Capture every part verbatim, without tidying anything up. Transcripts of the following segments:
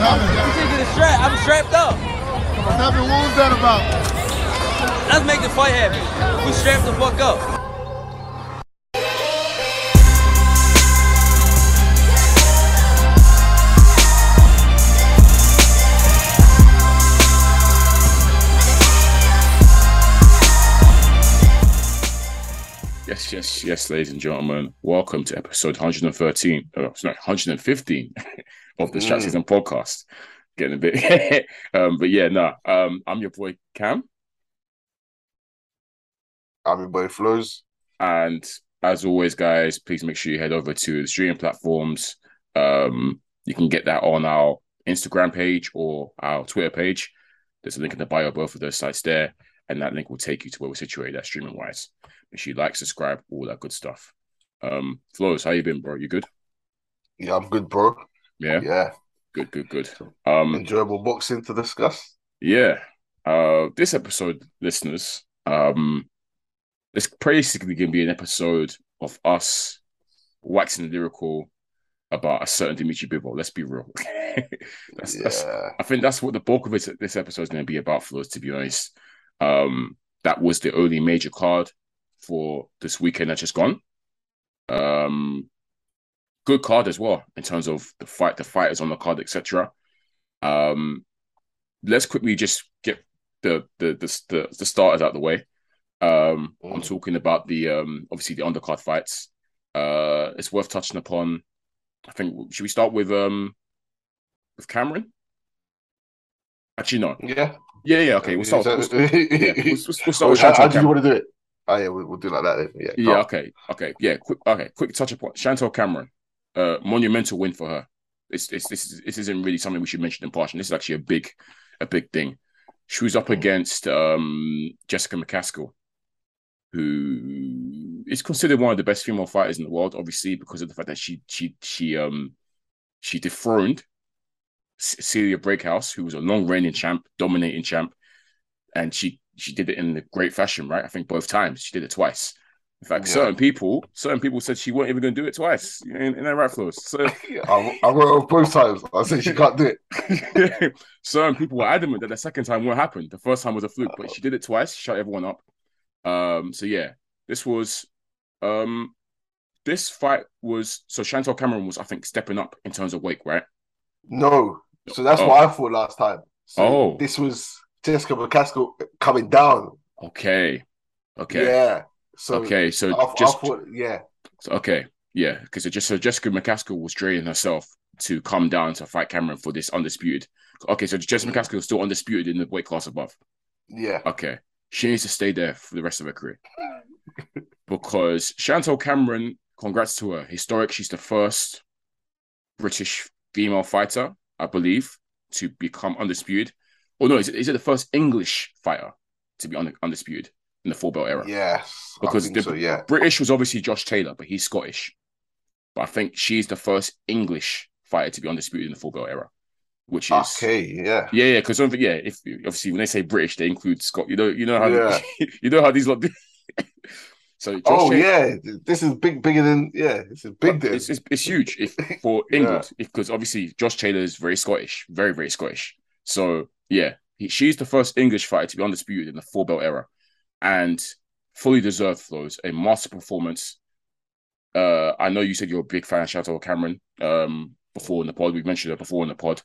You should get a strap. I'm strapped up. Nothing. What was that about? Let's make the fight happen. We strapped the fuck up. Yes, yes, yes, ladies and gentlemen, welcome to episode one hundred thirteen, oh, sorry, one hundred fifteen of the Strat Season mm. podcast. Getting a bit, um, but yeah, no, nah, um, I'm your boy Cam. I'm your boy Flows. And as always, guys, please make sure you head over to the streaming platforms. Um, you can get that on our Instagram page or our Twitter page. There's a link in the bio, both of those sites there, and that link will take you to where we're situated at streaming wise. Make sure you like, subscribe, all that good stuff. Um, Flows, how you been, bro? You good? Yeah, I'm good, bro. Yeah? Yeah. Good, good, good. Um, Enjoyable boxing to discuss. Yeah. Uh, this episode, listeners, um, it's basically going to be an episode of us waxing lyrical about a certain Dmitry Bivol. Let's be real. that's, yeah. that's, I think that's what the bulk of it, this episode is going to be about, Flows, to be honest. Um, that was the only major card for this weekend that's just gone. Um, good card as well in terms of the fight, the fighters on the card, et cetera. Um, let's quickly just get the the the the, the starters out of the way. Um, mm. I'm talking about the um, obviously the undercard fights. Uh, it's worth touching upon. I think should we start with um with Cameron? Actually, no. Yeah. Yeah, yeah. Okay, we'll start. We'll, yeah, we'll, we'll start with how, how do you want to do it? Oh yeah, we'll, we'll do like that then. Yeah, yeah okay, okay, yeah. Quick, okay, quick touch upon Chantelle Cameron. Uh, monumental win for her. It's it's this this isn't really something we should mention in passing. This is actually a big, a big thing. She was up against um, Jessica McCaskill, who is considered one of the best female fighters in the world, obviously because of the fact that she she she um she dethroned Cecilia Brækhus, who was a long reigning champ, dominating champ, and she. She did it in a great fashion, right? I think both times. She did it twice. In fact, yeah. certain people certain people said she weren't even going to do it twice. Isn't that right, Flows? So I, I wrote both times. I said she can't do it. Certain people were adamant that the second time won't happen. The first time was a fluke, but she did it twice. Shut everyone up. Um, so, yeah, this was... Um, this fight was... So, Chantelle Cameron was, I think, stepping up in terms of weight, right? No. So, that's oh. what I thought last time. So oh. This was... Jessica McCaskill coming down. Okay. Okay. Yeah. So okay. So I, just I thought, yeah. Okay. Yeah. Because just so Jessica McCaskill was training herself to come down to fight Cameron for this undisputed. Okay. So Jessica McCaskill is still undisputed in the weight class above. Yeah. Okay. She needs to stay there for the rest of her career because Chantelle Cameron. Congrats to her. Historic. She's the first British female fighter, I believe, to become undisputed. Oh, no, is it, is it the first English fighter to be und- undisputed in the four belt era? Yes. Because I think the so, yeah. British was obviously Josh Taylor, but he's Scottish. But I think she's the first English fighter to be undisputed in the four belt era, which is. Okay, yeah. Yeah, yeah, because don't think, yeah, if, obviously when they say British, they include Scott. You know, you know how yeah. you know how these lot do. So Josh oh, Taylor, yeah. This is big, bigger than. Yeah, this is big. It's, it's, it's huge if, for England, because yeah. obviously Josh Taylor is very Scottish, very, very Scottish. So. Yeah, he, she's the first English fighter to be undisputed in the four-belt era and fully deserved, Flows, a master performance. Uh, I know you said you're a big fan of Chantelle Cameron um, before in the pod. We've mentioned her before in the pod.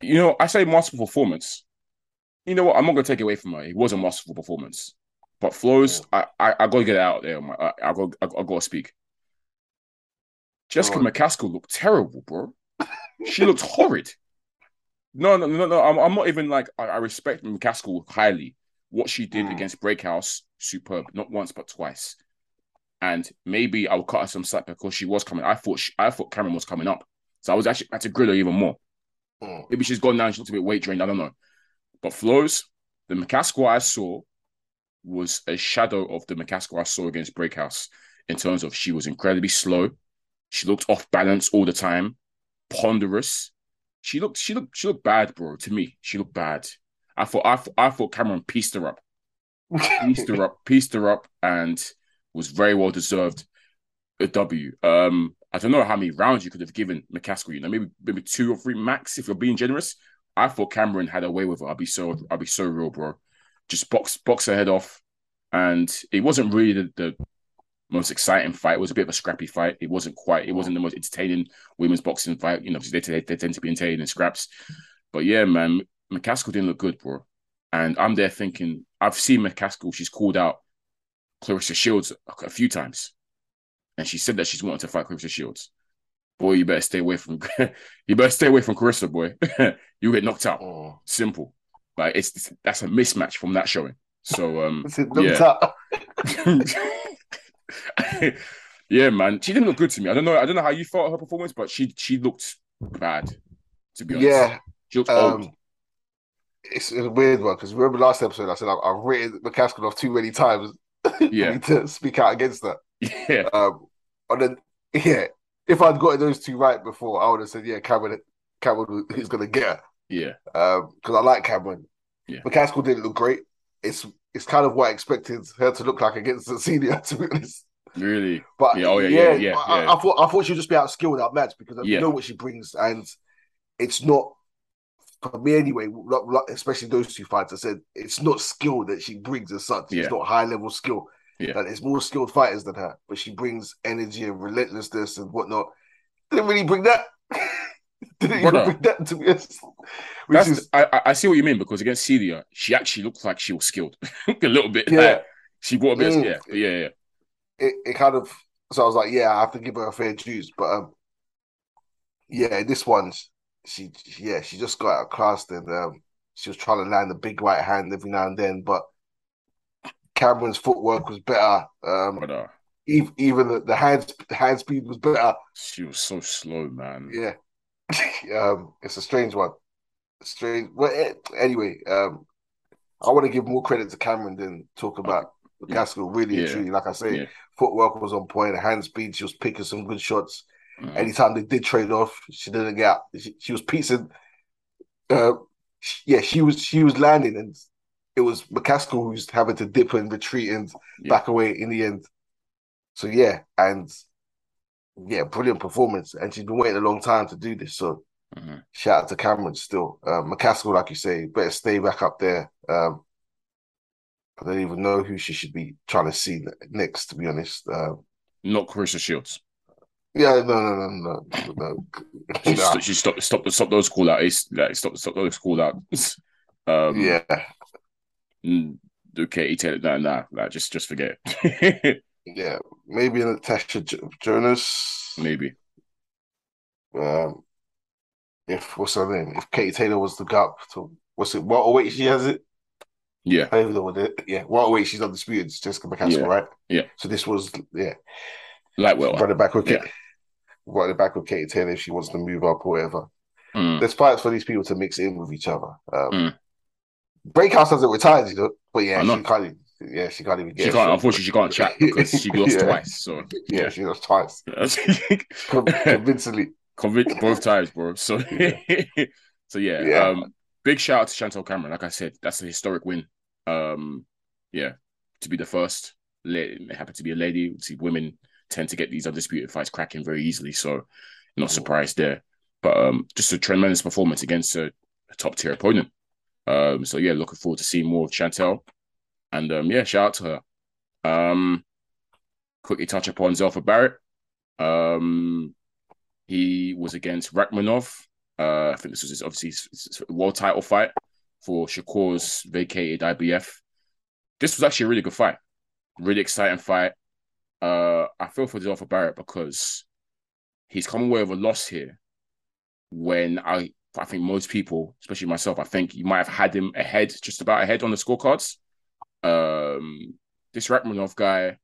You know, I say master performance. You know what? I'm not going to take it away from her. It was a masterful performance. But, Flows, I, I, I got to get it out there. My, I, I got I, I to speak. Jessica oh. McCaskill looked terrible, bro. She looked horrid. No, no, no, no. I'm, I'm not even like I, I respect McCaskill highly. What she did mm. against Brækhus, superb. Not once, but twice. And maybe I'll cut her some slack because she was coming. I thought she, I thought Cameron was coming up, so I was actually had to grill her even more. Mm. Maybe she's gone down. She's a bit weight drained. I don't know. But Flows, the McCaskill I saw was a shadow of the McCaskill I saw against Brækhus in terms of she was incredibly slow. She looked off balance all the time, ponderous. She looked, she looked, she looked bad, bro. To me, she looked bad. I thought, I thought, I thought Cameron pieced her up, pieced her up, pieced her up, and was very well deserved a W. Um, I don't know how many rounds you could have given McCaskill, you know, maybe maybe two or three max if you're being generous. I thought Cameron had a way with it. I'll be so I'll be so real, bro. Just box box her head off. And it wasn't really the, the most exciting fight. It was a bit of a scrappy fight. It wasn't quite, it wasn't the most entertaining women's boxing fight. You know, they, they, they tend to be entertaining in scraps. But yeah, man, McCaskill didn't look good, bro. And I'm there thinking, I've seen McCaskill, she's called out Clarissa Shields a, a few times. And she said that she's wanted to fight Clarissa Shields. Boy, you better stay away from, you better stay away from Clarissa, boy. You get knocked out. Oh. Simple. Like it's, it's, that's a mismatch from that showing. So, um, yeah. Yeah, man. She didn't look good to me. I don't know. I don't know how you felt her performance, but she she looked bad. To be honest, yeah. She looked um, old. It's a weird one because remember last episode I said I've, I've written McCaskill off too many times. Yeah. To speak out against that. Yeah. Um. And then yeah, if I'd gotten those two right before, I would have said yeah, Cameron. Cameron is gonna get her. Yeah. Um. Because I like Cameron. Yeah. McCaskill didn't look great. It's it's kind of what I expected her to look like against Cecilia, to be honest. Really? But yeah, oh, yeah, yeah, yeah, yeah, I, yeah. I, I thought I thought she'd just be outskilled, outmatched because I yeah. know what she brings, and it's not for me anyway. Especially those two fighters, I said it's not skill that she brings as such. Yeah. It's not high level skill. Yeah, like, it's more skilled fighters than her, but she brings energy and relentlessness and whatnot. Didn't really bring that. Didn't Brother, even bring that to me. Which is... I, I see what you mean because against Celia, she actually looked like she was skilled a little bit. Yeah, like, she brought a bit. Mm. Of, yeah, yeah, yeah. It, it kind of so I was like, yeah, I have to give her a fair dues, but um, yeah, this one, she yeah, she just got outclassed and um, she was trying to land a big right hand every now and then, but Cameron's footwork was better. Um, but, uh, even, even the, the hand hand speed was better. She was so slow, man. Yeah, um, it's a strange one. Strange. Well, it, anyway, um, I want to give more credit to Cameron than talk about. Okay. McCaskill really yeah. and truly, like I say, yeah. footwork was on point, hand speed, she was picking some good shots. Mm. Anytime they did trade off, she didn't get out. She, she was piecing. Uh, yeah, she was she was landing, and it was McCaskill who's having to dip and retreat and yeah. back away in the end. So yeah, and yeah, brilliant performance. And she's been waiting a long time to do this. So mm-hmm. shout out to Cameron still. Uh, McCaskill, like you say, better stay back up there. Um, I don't even know who she should be trying to see next, to be honest. Um, Not Clarissa Shields. Yeah, no, no, no, no. no. she nah. st- she stopped stop, stop those call-outs. Like, stop, stop those call-outs. Um, yeah. Okay, tell it. Nah, nah, nah, just, just forget it. Yeah, maybe Natasha Jonas. Maybe. Um, if, what's her name? If Katie Taylor was to go up to, what's it, what weight she has it? Yeah, I don't know what it, yeah. Well, wait, she's undisputed. It's Jessica McCaskill, yeah. right? Yeah. So this was yeah, lightweight. Right back with yeah. Kate, right back with Katie Taylor if she wants to move up or whatever. Mm. There's fights for these people to mix in with each other. Um, mm. Brækhus hasn't retired, you know, but yeah, she can't. Yeah, she can't even get. She can't. Unfortunately, she can't chat because she lost yeah. twice. So yeah, yeah, she lost twice. Con- convincingly, Convinced both times, bro. So yeah. so yeah. yeah. Um, Big shout out to Chantelle Cameron. Like I said, that's a historic win. Um, yeah, to be the first. It happened to be a lady. See, women tend to get these undisputed fights cracking very easily, so not surprised there. But um, just a tremendous performance against a, a top tier opponent. Um, so yeah, looking forward to seeing more of Chantelle. And um, yeah, shout out to her. Um, quickly touch upon Zelfa Barrett. Um, he was against Rakhmonov. Uh, I think this was his, obviously his, his world title fight for Shakur's vacated I B F. This was actually a really good fight. Really exciting fight. Uh, I feel for Zelfa Barrett because he's come away with a loss here when I I think most people, especially myself, I think you might have had him ahead, just about ahead on the scorecards. Um, this Rakhmonov guy,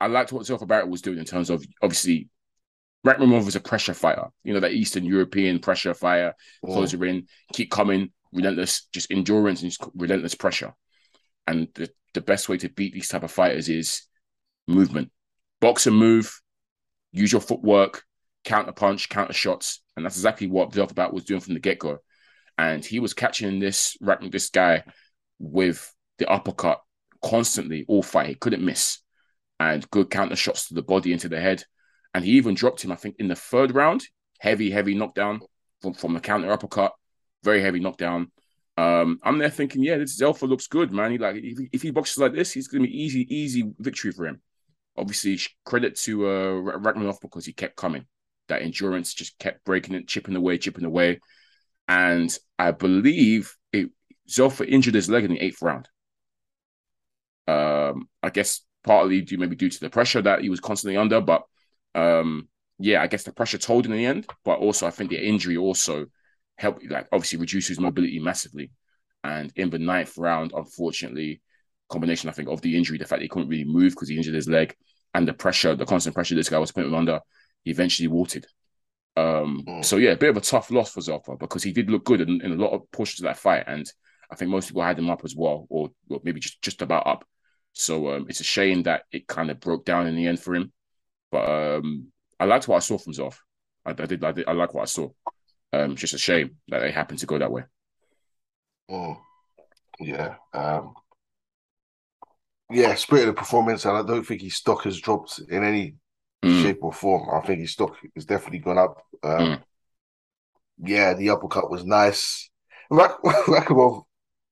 I liked what Zelfa Barrett was doing in terms of, obviously, Rakhmonov is a pressure fighter, you know, that Eastern European pressure fighter, oh. closer in, keep coming, relentless, just endurance and just relentless pressure. And the, the best way to beat these type of fighters is movement. Box and move, use your footwork, counter punch, counter shots. And that's exactly what Zelfa Barrett was doing from the get-go. And he was catching this, this guy with the uppercut constantly all fight. He couldn't miss. And good counter shots to the body, into the head. And he even dropped him, I think, in the third round. Heavy, heavy knockdown from, from the counter uppercut. Very heavy knockdown. Um, I'm there thinking, yeah, this Zelfa looks good, man. He, like, if, if he boxes like this, he's going to be easy, easy victory for him. Obviously, credit to uh, Rakhmonov because he kept coming. That endurance just kept breaking it, chipping away, chipping away. And I believe it, Zelfa injured his leg in the eighth round. Um, I guess partly due maybe due to the pressure that he was constantly under, but um, yeah, I guess the pressure told in the end. But also, I think the injury also helped, like obviously, reduce his mobility massively. And in the ninth round, unfortunately, combination I think of the injury, the fact that he couldn't really move because he injured his leg, and the pressure, the constant pressure this guy was putting him under, he eventually wilted. Um, oh. So yeah, a bit of a tough loss for Zelfa because he did look good in, in a lot of portions of that fight, and I think most people had him up as well, or, or maybe just, just about up. So um, it's a shame that it kind of broke down in the end for him. But um, I liked what I saw from Zelfa. I, I, did, I did. I like what I saw. Um, it's just a shame that it happened to go that way. Oh, yeah. Um, yeah, spirit of the performance. And I don't think his stock has dropped in any mm. shape or form. I think his stock has definitely gone up. Um, mm. Yeah, the uppercut was nice. Rak- Rakhmonov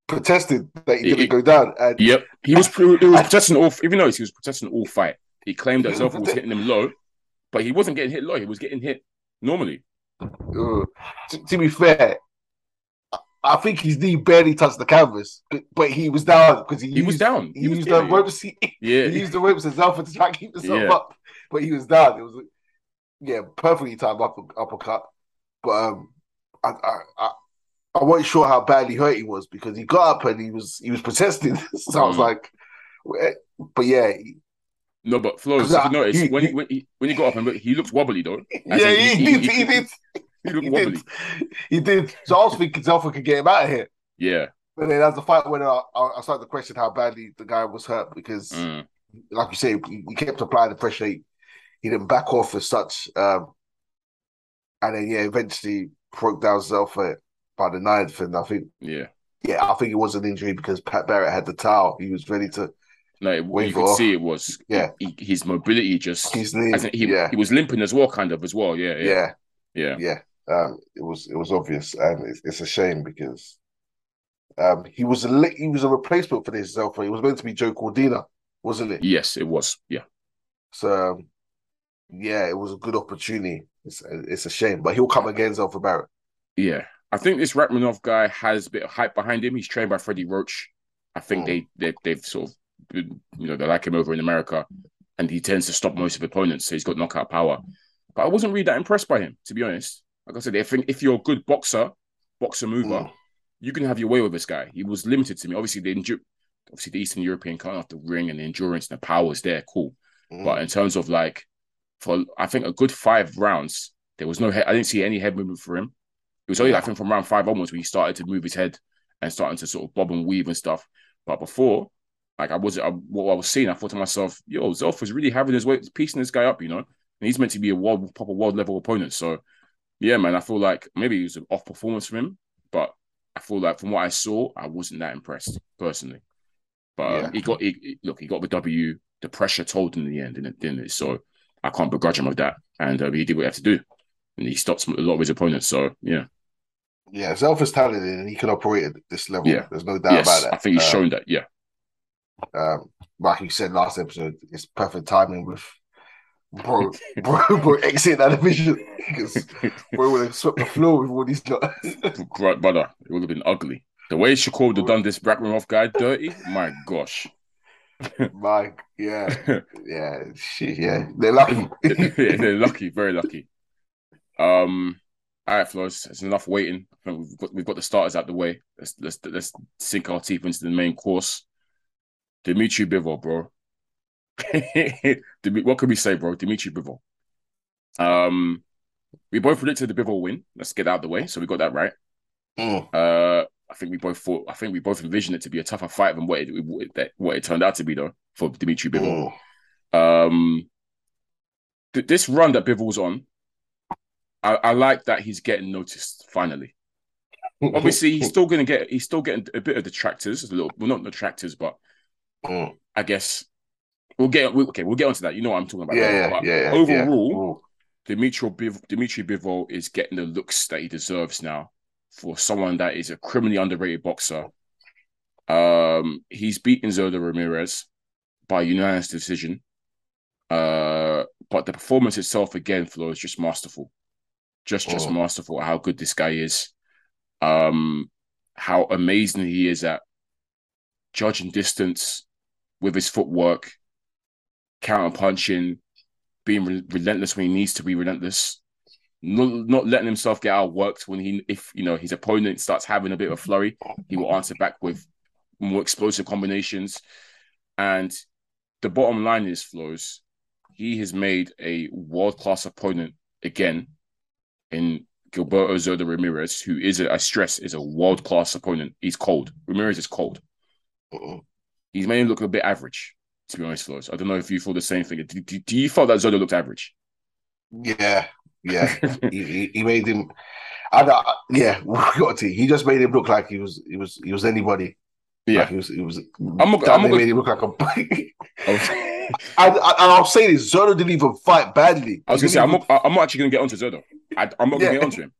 protested that he didn't it, go down. And... Yep, he was, he was protesting all. Even though he was protesting all fight, he claimed that Zelfa was hitting him low, but he wasn't getting hit low. He was getting hit normally. Uh, to, to be fair, I think his knee barely touched the canvas, but he was down because he, he used, was down. He, he was used down. the ropes. He, yeah, he used the ropes as Zelfa to try and keep himself yeah. up, but he was down. It was yeah, perfectly timed up uppercut. But um, I. I, I I wasn't sure how badly hurt he was because he got up and he was he was protesting. So mm. I was like, but yeah. No, but Flo, if you notice, he, when, he, when, he, when he got up, and he looked wobbly though. As yeah, he, he, he, he, he did. He looked he wobbly. Did. He did. So I was thinking Zelfa could get him out of here. Yeah. But then as the fight went on, I, I started to question how badly the guy was hurt because, mm. like you say, he, he kept applying the pressure. He, he didn't back off as such. Um, and then, yeah, eventually broke down Zelfa by the ninth, and I think, yeah, yeah, I think it was an injury because Pat Barrett had the towel. He was ready to. No, it, you could off. see it was. Yeah, he, his mobility just. His knee, he, yeah. he was limping as well, kind of as well. Yeah, yeah, yeah, yeah. yeah. Um, it was it was obvious, and it's, it's a shame because um, he was a he was a replacement for this Zelfa. It was meant to be Joe Cordina, wasn't it? Yes, it was. Yeah. So, um, yeah, it was a good opportunity. It's it's a shame, but he'll come again, Zelfa Barrett. Yeah. I think this Rakhmonov guy has a bit of hype behind him. He's trained by Freddie Roach. I think oh. they, they, they've sort of, you know, they like him over in America, and he tends to stop most of opponents, so he's got knockout power. But I wasn't really that impressed by him, to be honest. Like I said, I think if you're a good boxer, boxer mover, oh. you can have your way with this guy. He was limited to me. Obviously, the obviously the Eastern European kind of the ring and the endurance and the power is there, cool. Mm. But in terms of like, for I think a good five rounds, there was no head, I didn't see any head movement for him. It was only, I think, from round five onwards when he started to move his head and starting to sort of bob and weave and stuff. But before, like, I wasn't, I, what I was seeing, I thought to myself, yo, Zelfa's really having his way, piecing this guy up, you know? And he's meant to be a world, proper world-level opponent. So, yeah, man, I feel like maybe it was an off performance from him, but I feel like from what I saw, I wasn't that impressed, personally. But yeah. um, he got, he, he, look, he got the W, the pressure told in the end, didn't it? So I can't begrudge him of that. And uh, he did what he had to do. And he stops a lot of his opponents, so, yeah. Yeah, Zelfa's talented and he can operate at this level. Yeah. There's no doubt yes, about that. I think he's um, shown that, yeah. Um, like you said last episode, it's perfect timing with bro, bro, bro exiting that division. Because bro would have swept the floor with all these guys. Right, brother, it would have been ugly. The way Shakur would have done this Rakhmonov guy dirty, my gosh. Mike, yeah. Yeah, shit, yeah. They're lucky. yeah, they're lucky, very lucky. Um, all right, Flores, it's enough waiting. I think we've got we've got the starters out the way. Let's let's let's sink our teeth into the main course. Dmitry Bivol, bro. What can we say, bro? Dmitry Bivol. Um, we both predicted the Bivol win. Let's get out of the way. So we got that right. Mm. Uh, I think we both thought. I think we both envisioned it to be a tougher fight than what it that what it turned out to be, though, for Dmitry Bivol. Mm. Um, th- this run that Bivol's on. I, I like that he's getting noticed finally. Obviously, he's still going to get, he's still getting a bit of detractors, a little, well, not detractors, but I guess We'll get we, okay. We'll get onto that. You know what I'm talking about. Yeah, yeah, yeah, yeah. Overall, yeah. Dmitry Biv- Dmitry Bivol is getting the looks that he deserves now for someone that is a criminally underrated boxer. Um, he's beaten Zurdo Ramírez by unanimous decision. Uh, but the performance itself, again, Flo, is just masterful. Just, just oh. masterful at how good this guy is. Um, how amazing he is at judging distance with his footwork, counter punching, being re- relentless when he needs to be relentless, not, not letting himself get outworked when he, if you know his opponent starts having a bit of a flurry, he will answer back with more explosive combinations. And the bottom line is, Flows, he has made a world-class opponent again in Gilberto Zurdo Ramírez, who is, a, I stress, is a world-class opponent. He's cold. Ramirez is cold. Uh-oh. He's made him look a bit average, to be honest, Flows. I don't know if you feel the same thing. Do, do, do you feel that Zurdo looked average? Yeah, yeah. he, he, he made him... I don't, yeah, we got to. He just made him look like he was, he was, he was anybody. Yeah, like he was. He was. I'm a, I'm a, made him look like a. I, I, I, I'll say this: Zurdo didn't even fight badly. I was gonna say even, I'm. Not, I'm not actually gonna get onto Zurdo. I, I'm not yeah. gonna get onto him.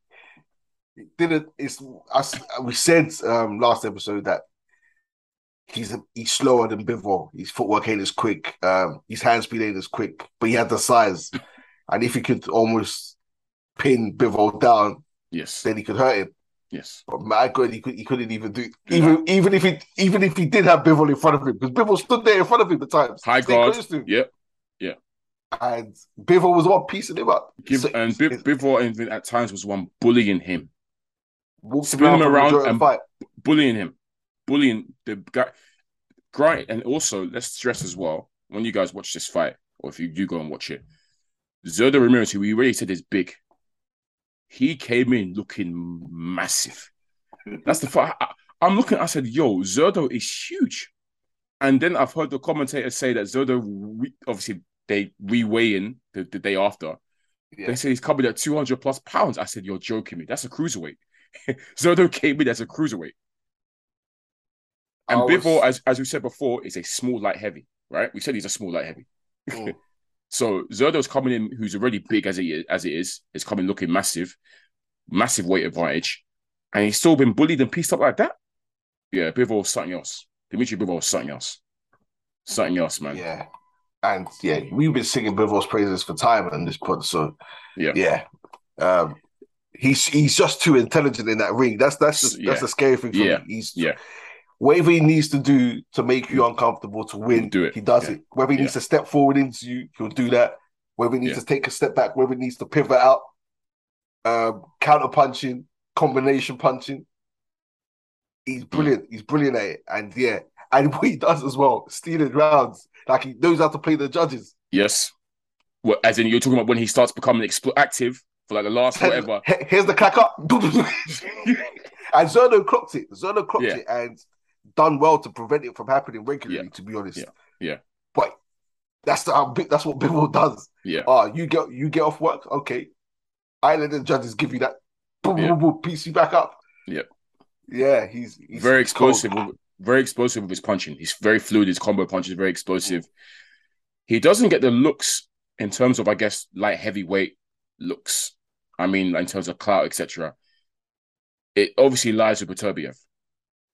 It didn't it's? I, we said um, last episode that he's a, he's slower than Bivol. His footwork ain't as quick. Um, his hand speed ain't as quick. But he had the size, and if he could almost pin Bivol down, yes, then he could hurt him. Yes, but my God, he, could, he couldn't even do even yeah. even if he even if he did have Bivol in front of him, because Bivol stood there in front of him at times. High guard, yeah, yeah. And Bivol was one piecing him up. Give, so, and Biv, Bivol at times was one bullying him, spinning him around and fight. bullying him, bullying the guy. Great, and also let's stress as well when you guys watch this fight, or if you do go and watch it, Zurdo Ramírez, who we already said is big. He came in looking massive. That's the fact. I, I'm looking, I said, yo, Zurdo is huge. And then I've heard the commentator say that Zurdo, re- obviously, they re-weigh in the, the day after. Yeah. They said he's coming at two hundred plus pounds. I said, you're joking me. That's a cruiserweight. Zurdo came in as a cruiserweight. And was... Bivol, as, as we said before, is a small light heavy, right? We said he's a small light heavy. Oh. So Zurdo's coming in, who's already big as it is, as it is, is coming looking massive, massive weight advantage, and he's still been bullied and pieced up like that. Yeah, Bivol's something else. Dmitry Bivol's something else, something else, man. Yeah, and yeah, we've been singing Bivol's praises for time on this pod. So yeah, yeah, um, he's he's just too intelligent in that ring. That's that's just, yeah. that's the scary thing for yeah. me. He's yeah. Whatever he needs to do to make you uncomfortable to win, do it. he does yeah. it. Whether he yeah. needs to step forward into you, he'll do that. Whether he needs yeah. to take a step back, whether he needs to pivot out, um, counter punching, combination punching. He's brilliant. Mm. He's brilliant at it. And yeah, and what he does as well, stealing rounds. Like he knows how to play the judges. Yes. Well, as in you're talking about when he starts becoming expl- active for like the last whatever. Here's the crack up. And Zurdo clocked it. Zurdo clocked yeah. it and done well to prevent it from happening regularly, yeah. to be honest. Yeah. yeah. But that's the, um, that's what Bivol does. Yeah. Uh, you get you get off work, okay. I let the judges give you that boom, yeah. boom, boom, piece you back up. Yeah. Yeah, he's, he's very explosive. With, very explosive with his punching. He's very fluid. His combo punch is very explosive. He doesn't get the looks in terms of, I guess, light heavyweight looks. I mean, in terms of clout, et cetera. It obviously lies with Beterbiev.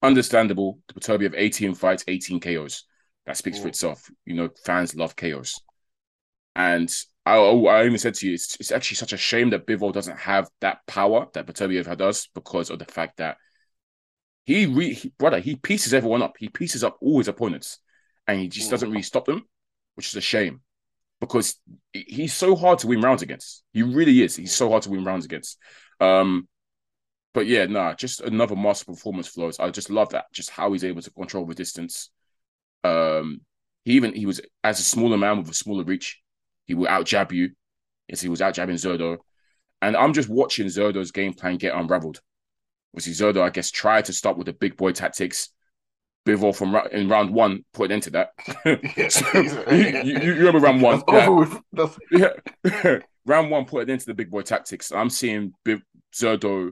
Understandable. The Beterbiev, eighteen fights, eighteen K Os. That speaks oh. for itself. You know, fans love K Os. And I, I even said to you, it's, it's actually such a shame that Bivol doesn't have that power that Beterbiev does because of the fact that he, re, he, brother, he pieces everyone up. He pieces up all his opponents. And he just oh. doesn't really stop them, which is a shame. Because he's so hard to win rounds against. He really is. He's so hard to win rounds against. Um... But yeah, nah, just another master performance, Flows. I just love that, just how he's able to control the distance. Um, he even, he was, as a smaller man with a smaller reach, he would out-jab you. Yes, he was out-jabbing Zurdo. And I'm just watching Zurdo's game plan get unraveled. Obviously, Zurdo, I guess, tried to start with the big boy tactics. Bivol from ra- in round one put an end to that. so, yeah. you, you remember round one? That's yeah. yeah. Round one put an end to the big boy tactics. I'm seeing Biv- Zurdo...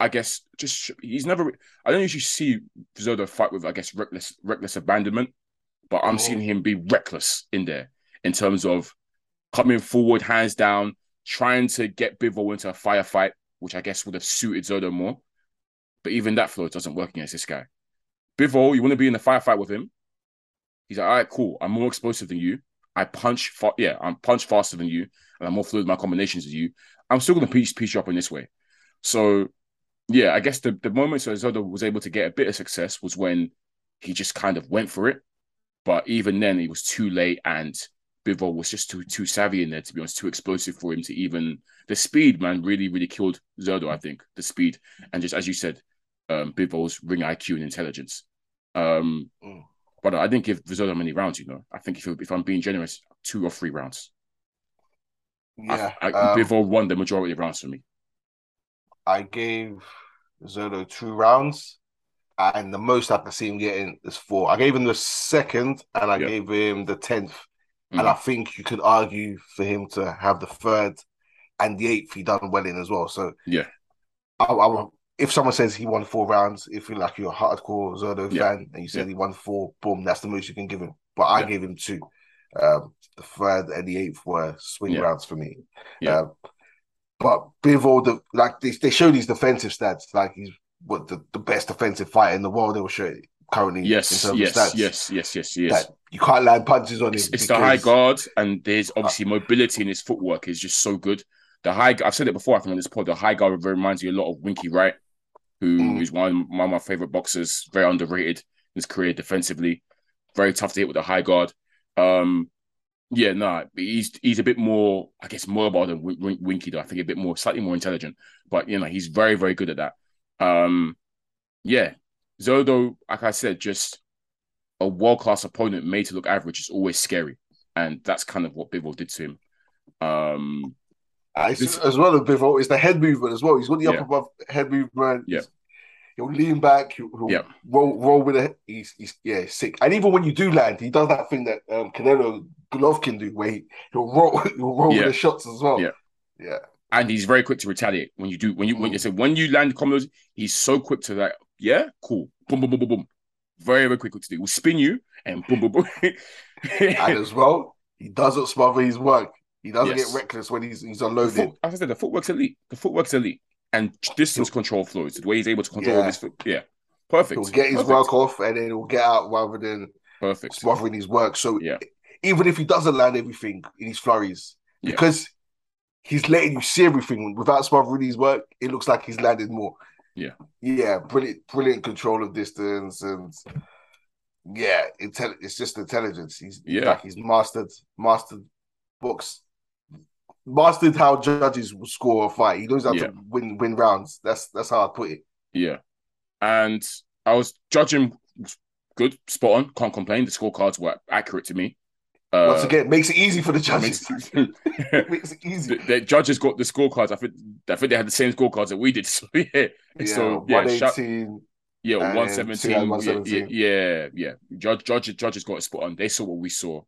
I guess just he's never. I don't usually see Zurdo fight with, I guess, reckless, reckless abandonment But I'm oh. seeing him be reckless in there in terms of coming forward, hands down, trying to get Bivol into a firefight, which I guess would have suited Zurdo more. But even that flow doesn't work against this guy. Bivol, you want to be in a firefight with him. He's like, all right, cool. I'm more explosive than you. I punch, fa- yeah, I'm punch faster than you, and I'm more fluid with my combinations than you. I'm still going to piece, piece you up in this way. So, yeah, I guess the, the moments where Zurdo was able to get a bit of success was when he just kind of went for it. But even then, it was too late, and Bivol was just too too savvy in there, to be honest, too explosive for him to even... The speed, man, really, really killed Zurdo, I think, the speed. And just, as you said, um, Bivol's ring I Q and intelligence. Um, oh. But I didn't give Zurdo many rounds, you know. I think if, if I'm being generous, two or three rounds. Yeah, I, I, um, Bivol won the majority of rounds for me. I gave Zurdo two rounds, and the most I can see him getting is four. I gave him the second, and I yeah. gave him the tenth. Mm-hmm. And I think you could argue for him to have the third and the eighth. He done well in as well. So yeah, I, I, if someone says he won four rounds, if you're like you're a hardcore Zurdo yeah. fan and you said yeah. he won four, boom, that's the most you can give him. But I yeah. gave him two. Um, the third and the eighth were swing yeah. rounds for me. Yeah. Um, but Bivol, the, like they, they show these defensive stats, like he's what the, the best defensive fighter in the world. They will show it currently. Yes, in terms yes, of stats, yes, yes, yes, yes. That you can't land punches on it's, him. It's because... the high guard, and there's obviously mobility in his footwork is just so good. The high, I've said it before, I think on this pod, the high guard reminds me a lot of Winky Wright, who mm. is one, one of my favorite boxers, very underrated in his career defensively, very tough to hit with the high guard. Um, yeah, no, nah, he's he's a bit more, I guess, mobile than w- w- Winky, though. I think a bit more, slightly more intelligent, but you know, he's very, very good at that. Um, yeah, Zurdo, like I said, just a world class opponent made to look average is always scary, and that's kind of what Bivol did to him. Um, I see, this, as well as Bivol, is the head movement as well. He's got the yeah. up above head movement. Yeah. He'll lean back. He'll, he'll yeah. roll, roll with it. He's, he's, yeah, he's sick. And even when you do land, he does that thing that um, Canelo Golovkin do, where he, he'll roll, he'll roll yeah. with the shots as well. Yeah, yeah. And he's very quick to retaliate when you do when you mm. when you say when you land combos. He's so quick to like, yeah, cool, boom, boom, boom, boom, boom. Very, very quick to do. He'll spin you and boom, boom, boom. And as well, he doesn't smother his work. He doesn't yes. get reckless when he's he's unloaded. Foot, as I said, the footwork's elite. The footwork's elite. And distance control flows, the way he's able to control yeah. this. Yeah, perfect. He'll get his perfect. work off and then he'll get out rather than perfect. smothering his work. So yeah. even if he doesn't land everything in his flurries, yeah. because he's letting you see everything without smothering his work, it looks like he's landed more. Yeah. Yeah, brilliant brilliant control of distance and yeah, intelli- it's just intelligence. He's yeah. like he's mastered, mastered books. Mastered how judges will score a fight. He knows how yeah. to win win rounds. That's that's how I put it. Yeah, and I was judging good, spot on. Can't complain. The scorecards were accurate to me. Uh, Once again, makes it easy for the judges. Makes it, it makes it easy. The, the judges got the scorecards. I think I think they had the same scorecards that we did. So yeah, yeah so yeah, one eighteen, yeah, one seventeen, yeah, yeah, yeah. Judge judges judges got it spot on. They saw what we saw.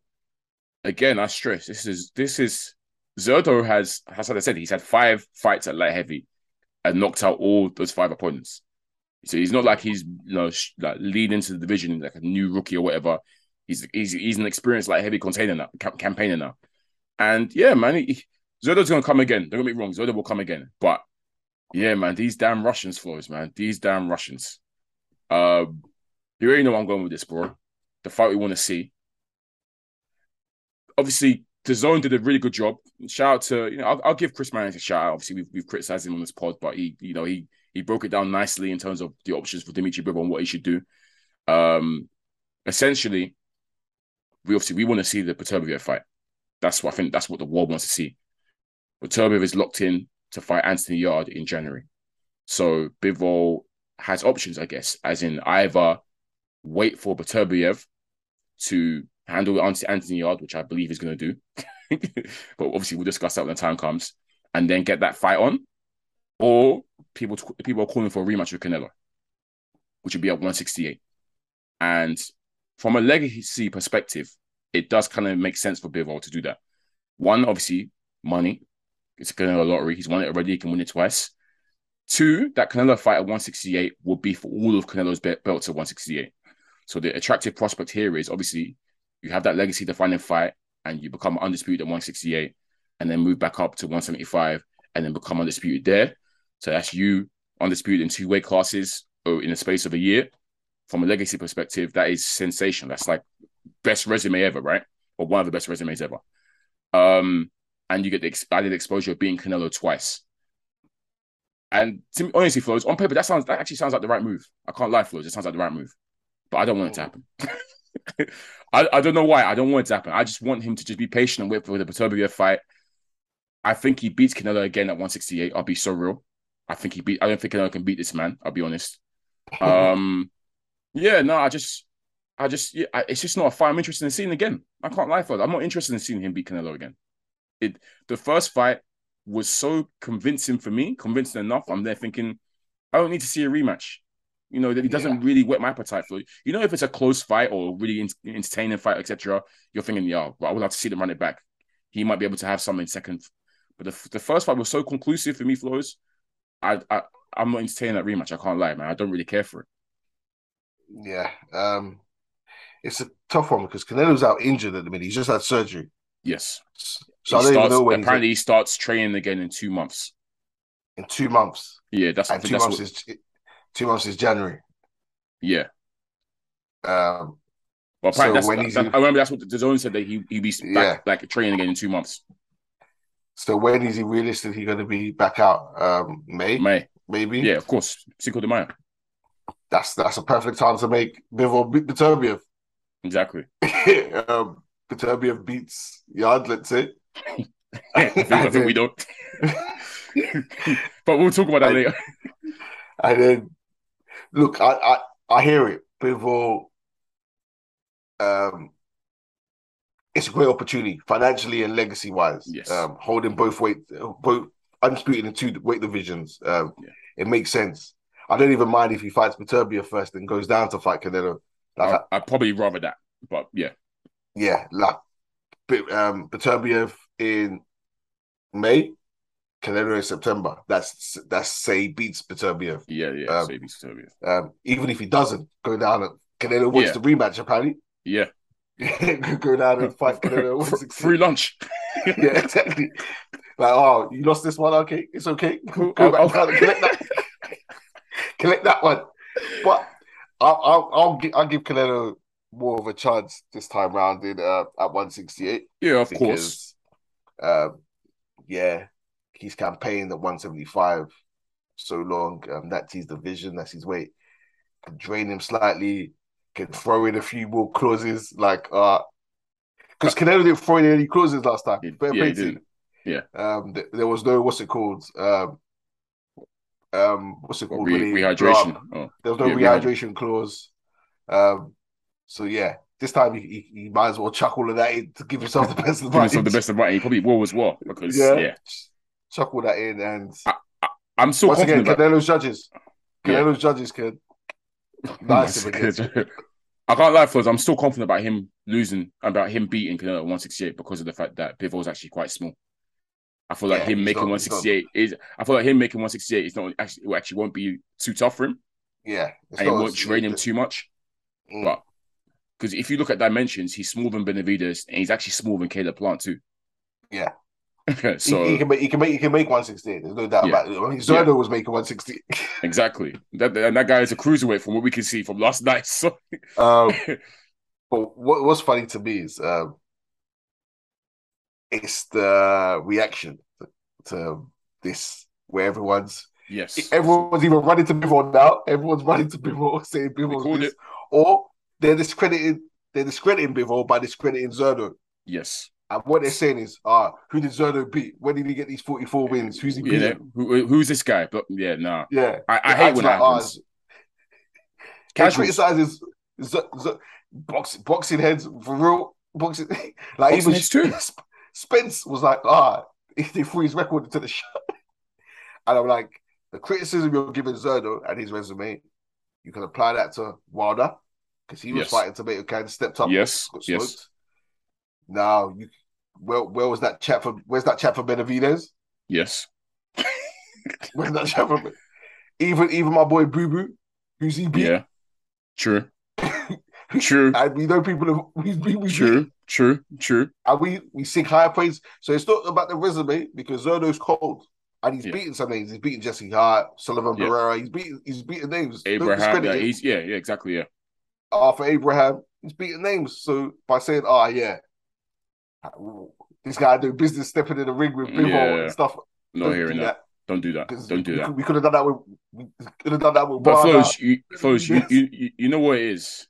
Again, I stress this is this is. Zurdo has, as I said, he's had five fights at light heavy and knocked out all those five opponents. So he's not like he's you know, sh- like leading into the division like a new rookie or whatever. He's he's, he's an experienced light heavy container now, ca- campaigner now. And yeah, man, he, he, Zurdo's going to come again. Don't get me wrong, Zurdo will come again. But yeah, man, these damn Russians flows, man. These damn Russians. Uh, you already know where I'm going with this, bro. The fight we want to see. Obviously, The Zone did a really good job. Shout out to, you know, I'll, I'll give Chris Mannings a shout out. Obviously, we've, we've criticized him on this pod, but he, you know, he he broke it down nicely in terms of the options for Dmitry Bivol and what he should do. Um, essentially, we obviously we want to see the Beterbiev fight. That's what I think. That's what the world wants to see. Beterbiev is locked in to fight Anthony Yarde in January, so Bivol has options, I guess, as in either wait for Beterbiev to handle Anthony Yarde, which I believe is going to do. But obviously, we'll discuss that when the time comes. And then get that fight on. Or people people are calling for a rematch with Canelo, which would be at one sixty-eight. And from a legacy perspective, it does kind of make sense for Bivol to do that. One, obviously, money. It's a Canelo lottery. He's won it already. He can win it twice. Two, that Canelo fight at one sixty-eight will be for all of Canelo's belts at one sixty-eight. So the attractive prospect here is, obviously, you have that legacy defining fight and you become undisputed at one sixty-eight and then move back up to one seventy-five and then become undisputed there. So that's you undisputed in two weight classes or in the space of a year. From a legacy perspective, that is sensational. That's like best resume ever, right? Or one of the best resumes ever. Um, and you get the added exposure of being Canelo twice. And to me, honestly, Flows, on paper, that sounds that actually sounds like the right move. I can't lie, Flows. It sounds like the right move. But I don't want it to happen. I, I don't know why. I don't want it to happen. I just want him to just be patient and wait for the Beterbiev fight. I think he beats Canelo again at one sixty-eight. I'll be so real. I think he beat. I don't think Canelo can beat this man. I'll be honest. Um, yeah, no, I just, I just, yeah, I, it's just not a fight I'm interested in seeing again. I can't lie, Flows. I'm not interested in seeing him beat Canelo again. It the first fight was so convincing for me, convincing enough. I'm there thinking, I don't need to see a rematch. You know, that it doesn't yeah. really whet my appetite for it. You know, if it's a close fight or really in entertaining fight, et cetera, you're thinking, yeah, well, I would have to see them run it back. He might be able to have something second. But the, the first fight was so conclusive for me, Flores. I, I, I'm not entertaining that rematch. I can't lie, man. I don't really care for it. Yeah. Um, it's a tough one because Canelo's out injured at the minute. He's just had surgery. Yes. So he I don't starts, even know when apparently he starts training again in two months. In two months. Yeah, that's and I think two that's months what... is two months is January. Yeah. Um. Well, so that's, when that's, he's in... I remember that's what the zone said that he he be back yeah. like training again in two months. So when is he realistically going to be back out? Um, May. May. Maybe. Yeah, of course. Cinco de Mayo. That's that's a perfect time to make Bivol beat Beterbiev. Exactly. um, Beterbiev beats Yarde. Let's say. I think, I think we don't. But we'll talk about that I, later. And then, look, I, I, I hear it. Bivol, um, it's a great opportunity financially and legacy wise. Yes. Um, holding both weight, both undisputed in two weight divisions. Um, yeah. It makes sense. I don't even mind if he fights Beterbiev first and goes down to fight Canelo. Like, I, I'd probably rather that, but yeah. Yeah, like um, Beterbiev in May, Canelo in September. That's that's say he beats Beterbiev. Yeah, yeah, um, say he beats Beterbiev. Um, even if he doesn't go down, Canelo wants yeah. the rematch apparently. Yeah, go down and fight Canelo. Free lunch. Yeah, exactly. Like, oh, you lost this one. Okay, it's okay. Go I'll, back I'll... down and collect that. collect that one. But I'll I'll, I'll, give, I'll give Canelo more of a chance this time round in uh, at one sixty-eight. Yeah, of because, course. Um, yeah, he's campaigned at one seventy-five so long. Um, that's his division. That's his weight. Can drain him slightly. Can throw in a few more clauses, like uh, because Canelo didn't throw in any clauses last time. It, yeah, he did. Yeah. Um, th there was no what's it called? Um, um, what's it called? Re really? Rehydration. Oh. There was no yeah, rehydration clause. Um. So yeah, this time he, he, he might as well chuck all of that in to give himself the best advice. Give himself the best advice. He probably will as well because yeah, yeah. chuck all that in and I, I, I'm so once confident again. Canelo's about... judges, Canelo's yeah. judges can. Nice. I can't lie, Flows. I'm still confident about him losing, about him beating Canelo at one sixty-eight because of the fact that Bivol is actually quite small. I feel like yeah, him making not, one sixty-eight is. I feel like him making one sixty-eight is not actually it actually won't be too tough for him. Yeah, and it won't drain him too much, mm. but. Because if you look at dimensions, he's smaller than Benavidez, and he's actually smaller than Caleb Plant too. Yeah, so he, he can make he can make he can make one sixty-eight. There's no doubt yeah. about it. I mean, Zurdo yeah. was making one sixty. Exactly, that, and that guy is a cruiserweight from what we can see from last night. So, um, but what, what's funny to me is um, it's the reaction to this where everyone's yes, everyone's even running to Bivol now. Everyone's running to Bivol saying Bivol's this it. or. They're discrediting. They're discrediting Bivol by discrediting Zurdo. Yes. And what they're saying is, ah, uh, who did Zurdo beat? When did he get these forty-four wins? Who's he beating? Yeah, who, who's this guy? But yeah, no. Nah. Yeah. I, I hate when like, that happens. He criticizes Z Z boxing, boxing heads for real. Boxing like boxing even too. Spence was like, ah, they threw his record into the shot. And I'm like, the criticism you're giving Zurdo and his resume, you can apply that to Wilder. Because he was yes. fighting Tomato Can, stepped up. Yes, got yes. Now, you, where where was that chat for? Where's that chat for Benavidez? Yes. Where's that chat for? Even even my boy Boo Boo, who's he beat? Yeah, true. True. I, we know people who we, we, we true, do. true, true. And we we sing high praise. So it's not about the resume because Zurdo's cold and he's yeah. beating some names. He's beating Jesse Hart, Sullivan yeah. Barrera. He's beating he's beating names. Abraham. Yeah, he's, yeah, yeah, exactly. Yeah. Arthur Abraham. He's beating names. So by saying, "Ah, oh, yeah, this guy do business stepping in the ring with Bivol yeah. and stuff." Not hearing that. Don't do that. Don't do that. We could have done that with. We could have done that with. But Flows, you, Flows, you, you, you know what it is.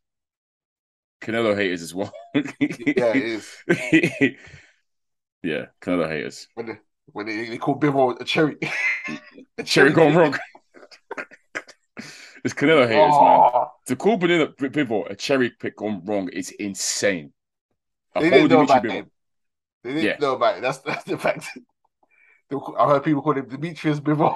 Canelo haters as well. Yeah, it is. Yeah, Canelo haters. When they, when they, they call Bivol a cherry, a cherry gone wrong. It's Canelo haters, oh. man. To call Benilla, Bivol a cherry pick gone wrong is insane. A they didn't know Dmitry about Bivol. Him. They didn't yeah. know about it. That's that's the fact. I heard people call him Demetrius Bivol.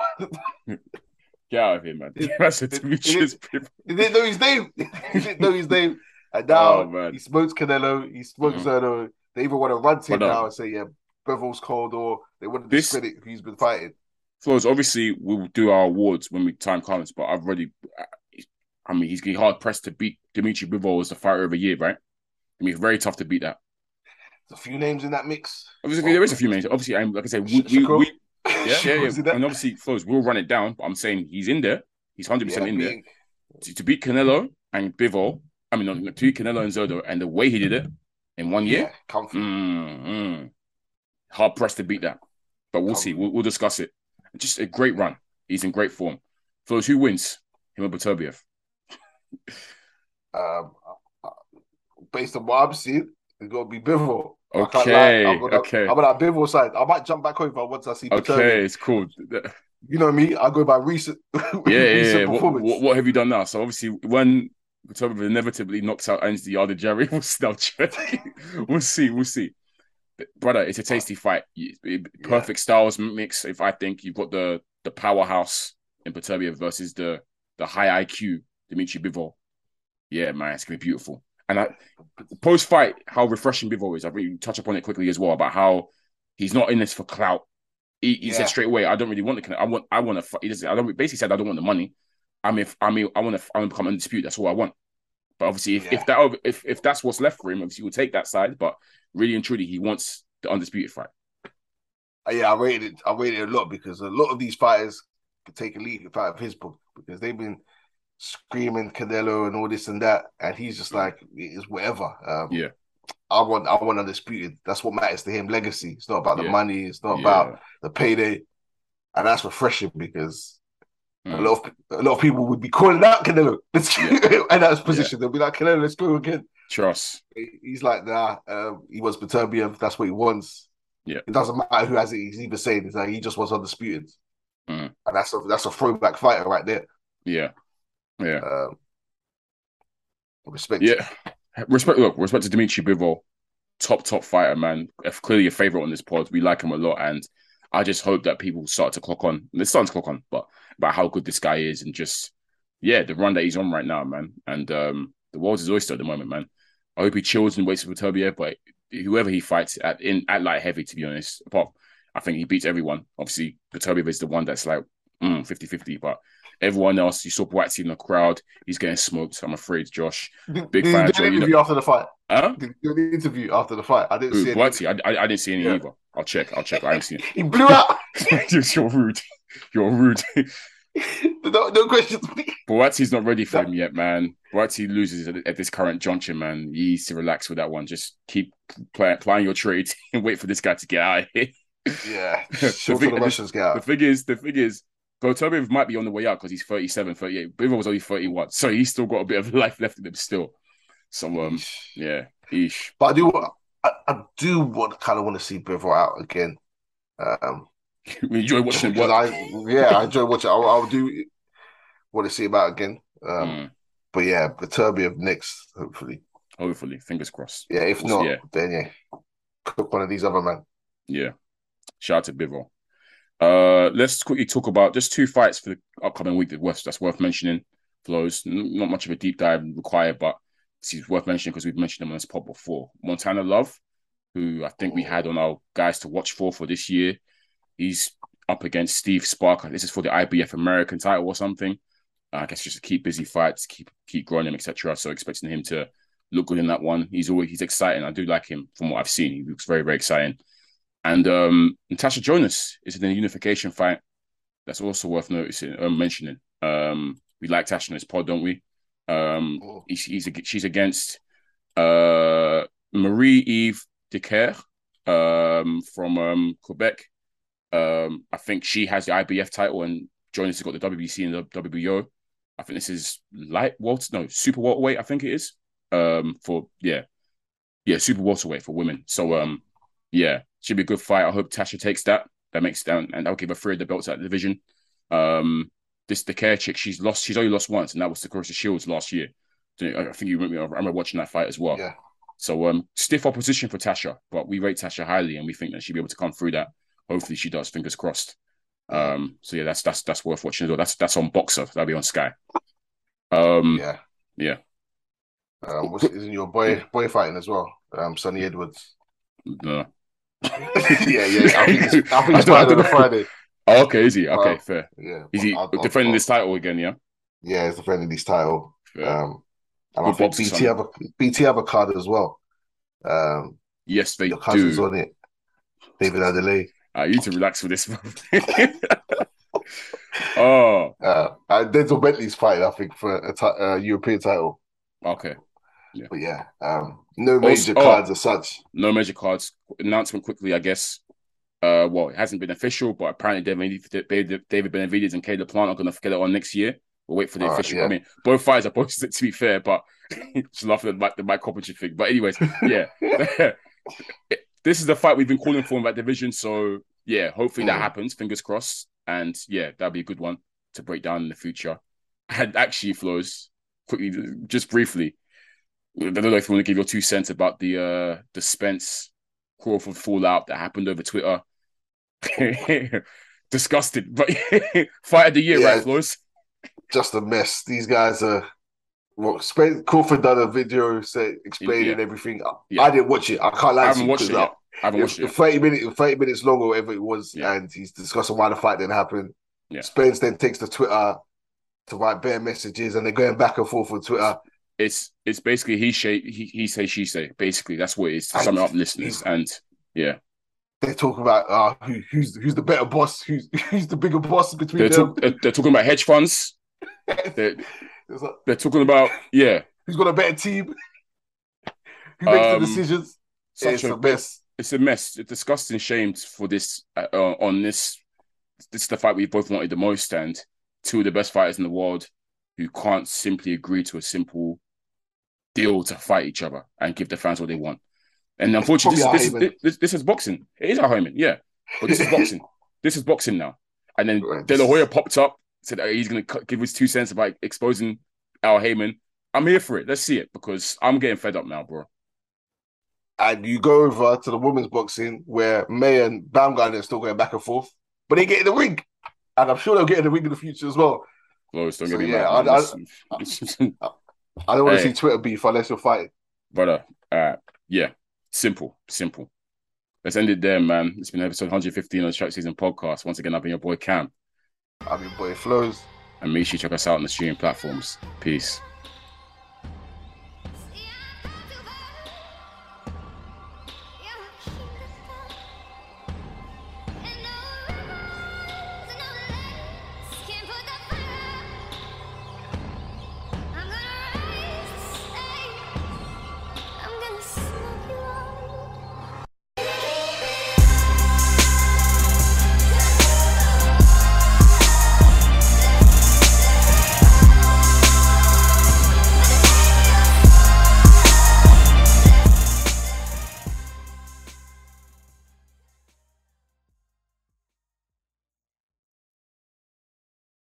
Get out of here, man. That's a Demetrius Bivol. They didn't know his name. They didn't know his name. And now oh, he smokes Canelo. He smokes mm-hmm. Zurdo. They even want to run to him now and say, yeah, Bivol's cold, or they want to discredit who he's been fighting. Flows, obviously, we'll do our awards when we time comes, but I've already, I mean, he's getting hard-pressed to beat Dmitry Bivol as the fighter of the year, right? I mean, it's very tough to beat that. A few names in that mix. Obviously, well, there is a few names. Obviously, I'm like I say, we, we, we yeah, yeah, yeah. and obviously, Flows, we'll run it down. But I'm saying he's in there. He's one hundred percent yeah, in there to, to beat Canelo and Bivol. I mean, not to beat Canelo and Zurdo, and the way he did it in one year, yeah, comfy. Mm, mm, hard pressed to beat that. But we'll comfy. see. We'll, we'll discuss it. Just a great run. He's in great form. Flows, who wins? Him or Beterbiev? um, based on what I've seen, it's gonna be Bivol. Okay, I'm gonna, okay. I'm on that Bivol side. I might jump back over once I see Beterbiev. Okay, it's cool. You know me. I go by recent. Yeah, recent yeah. What, what, what have you done now? So obviously, when Beterbiev inevitably knocks out Anthony Yarde, Jerry will still check. We'll see. We'll see. Brother, it's a tasty fight. Perfect yeah. styles mix. If I think you've got the the powerhouse in Beterbiev versus the the high I Q Dmitry Bivol. Yeah, man, it's gonna be beautiful. And I, post-fight, how refreshing Bivol is. I really touch upon it quickly as well about how he's not in this for clout. He, he yeah. said straight away, "I don't really want to. I want. I want to. He doesn't. I don't." Basically said, "I don't want the money. I mean, if, I mean, I want to. I want to become undisputed. That's all I want." But obviously, if, yeah. if that if if that's what's left for him, obviously he'll take that side. But really and truly, he wants the undisputed fight. Yeah, I rated it. I rated it a lot because a lot of these fighters could take a leaf out of his book because they've been screaming Canelo and all this and that, and he's just like, it's whatever. Um, yeah, I want, I want undisputed. That's what matters to him. Legacy. It's not about the yeah. money. It's not yeah. about the payday, and that's refreshing because mm. a lot of a lot of people would be calling out Canelo yeah. and that's position. Yeah. They'll be like, Canelo, let's go again. Trust. He's like, nah. Um, he wants Beterbiev. That's what he wants. Yeah. It doesn't matter who has it. He's even saying it's like he just wants undisputed, mm. and that's a that's a throwback fighter right there. Yeah. Yeah, um, respect. Yeah, respect. Look, respect to Dmitry Bivol, top top fighter, man. If clearly a favorite on this pod. We like him a lot, and I just hope that people start to clock on. They're starting to clock on, but about how good this guy is, and just yeah, the run that he's on right now, man. And um, the world is oyster at the moment, man. I hope he chills and waits for Beterbiev, but whoever he fights at in at light heavy, to be honest, apart, I think he beats everyone. Obviously, Beterbiev is the one that's like mm, fifty fifty, but. Everyone else, you saw Boatsy in the crowd. He's getting smoked. I'm afraid, Josh. Big did, fan. Did Joe, an interview you know... after the fight? Huh? Did you do an interview after the fight? I didn't Ooh, see Boatsy, any. I, I, I didn't see any yeah. either. I'll check. I'll check. I haven't seen it. He blew out. You're rude. You're rude. no, no questions. Boatsy's not ready for no. him yet, man. Boatsy loses at, at this current juncture, man. You need to relax with that one. Just keep play, playing your trade and wait for this guy to get out of here. Yeah. Sure the, thing, the, Russians get out. the thing is, the thing is, Beterbiev might be on the way out because he's thirty-seven, thirty-eight. Bivol was only thirty-one. So he's still got a bit of life left in him still. So, um, yeah. Eesh. But I do want, I, I do want, kind of want to see Bivol out again. Um, you enjoy watching him I, Yeah, I enjoy watching. I, I do want to see him out again. Um, mm. But yeah, Beterbiev next, hopefully. Hopefully. Fingers crossed. Yeah, if not, yeah. then yeah. Cook one of these other men. Yeah. Shout out to Bivol. Uh, let's quickly talk about just two fights for the upcoming week that worth, that's worth mentioning. Flows, not much of a deep dive required, but it's worth mentioning because we've mentioned them on this pod before. Montana Love, who I think we had on our guys to watch for for this year, he's up against Steve Spark. This is for the I B F American title or something. Uh, I guess just a keep busy fights, keep keep growing him, et cetera. So expecting him to looked good in that one. He's always he's exciting. I do like him from what I've seen. He looks very, very exciting. And um, Natasha Jonas is in a unification fight. That's also worth noticing or mentioning. Um, we like Tash on this pod, don't we? Um, oh. he's, he's she's against uh, Marie-Eve Dicaire um, from um, Quebec. Um, I think she has the I B F title, and Jonas has got the W B C and the W B O. I think this is light welter, no, super welterweight. I think it is. Um, for yeah, yeah, super welterweight for women. So um, yeah, should be a good fight. I hope Tasha takes that. That makes down, and I'll give her three of the belts at the division. Um, this Dicaire chick, she's lost. She's only lost once, and that was to Clarissa Shields last year. I think you remember. I remember watching that fight as well. Yeah. So um, stiff opposition for Tasha, but we rate Tasha highly, and we think that she'll be able to come through that. Hopefully, she does. Fingers crossed. Um, so yeah, that's that's that's worth watching as well. That's that's on Boxer. That'll be on Sky. Um, yeah, yeah. Um, what's, isn't your boy boy fighting as well? Um, Sunny Edwards. No. yeah, yeah. I think it's, I think it's I on Friday. Oh, okay, is he? Okay, um, fair. Yeah, is he I, I, defending I, I, this title again? Yeah. Yeah, he's defending this title. Fair. Um, and I think B T have a B T have a card as well. Um, yes, they your cousin's do. On it, David Adelaide. I need to relax with this one. oh, uh, Denzel Bentley's fighting, I think, for a, t- a European title. Okay, yeah. But yeah, um, no major also, cards oh, as such. No major cards. Announcement quickly, I guess. Uh, well, it hasn't been official, but apparently David, David Benavidez and Caleb Plant are going to get it on next year. We'll wait for the All official. Right, yeah. I mean, both fights are posted it, to be fair, but just laughing at the, the Mike Coppinger thing. But anyways, yeah. This is the fight we've been calling for in that division. So, yeah, hopefully that happens. Fingers crossed. And, yeah, that'll be a good one to break down in the future. And actually, Flows, quickly, just briefly, I don't know if you want to give your two cents about the uh, the Spence Crawford fallout that happened over Twitter. Disgusted. But fight of the year, yeah, right, Flows? Just a mess. These guys are... Well, Spence, Crawford done a video say, explaining yeah. everything. Yeah. I didn't watch it. I can't lie. I haven't to watched it. Like, I haven't it watched it. Thirty minutes, thirty minutes long or whatever it was, yeah. and he's discussing why the fight didn't happen. Yeah. Spence then takes to Twitter to write bare messages, and they're going back and forth on Twitter. It's it's basically he say he, he say she say. Basically, that's what it is. To sum it up, listeners, and yeah, they're talking about uh, who, who's who's the better boss, who's who's the bigger boss between they're them. Talk, they're, they're talking about hedge funds. they're, Like, they're talking about, yeah. Who's got a better team? Who makes um, the decisions? It's a, a mess. It's a mess. It's disgusting, shamed for this, uh, on this. This is the fight we both wanted the most, and two of the best fighters in the world who can't simply agree to a simple deal to fight each other and give the fans what they want. And unfortunately, this, this, is, this, this is boxing. It is Al Haymon, yeah. But this is boxing. This is boxing now. And then right. De La Hoya popped up, said he's going to give his two cents about exposing Al Haymon. I'm here for it. Let's see it, because I'm getting fed up now, bro. And you go over to the women's boxing where May and Baumgartner are still going back and forth, but they get in the ring. And I'm sure they'll get in the ring in the future as well. Close, don't so, get me yeah, I, I, I, I don't want to hey. see Twitter beef unless you're fighting. Brother, uh, yeah, simple, simple. Let's end it there, man. It's been episode one fifteen on the Track Season podcast. Once again, I've been your boy Cam. I'm your boy Flows. And make sure you check us out on the streaming platforms. Peace.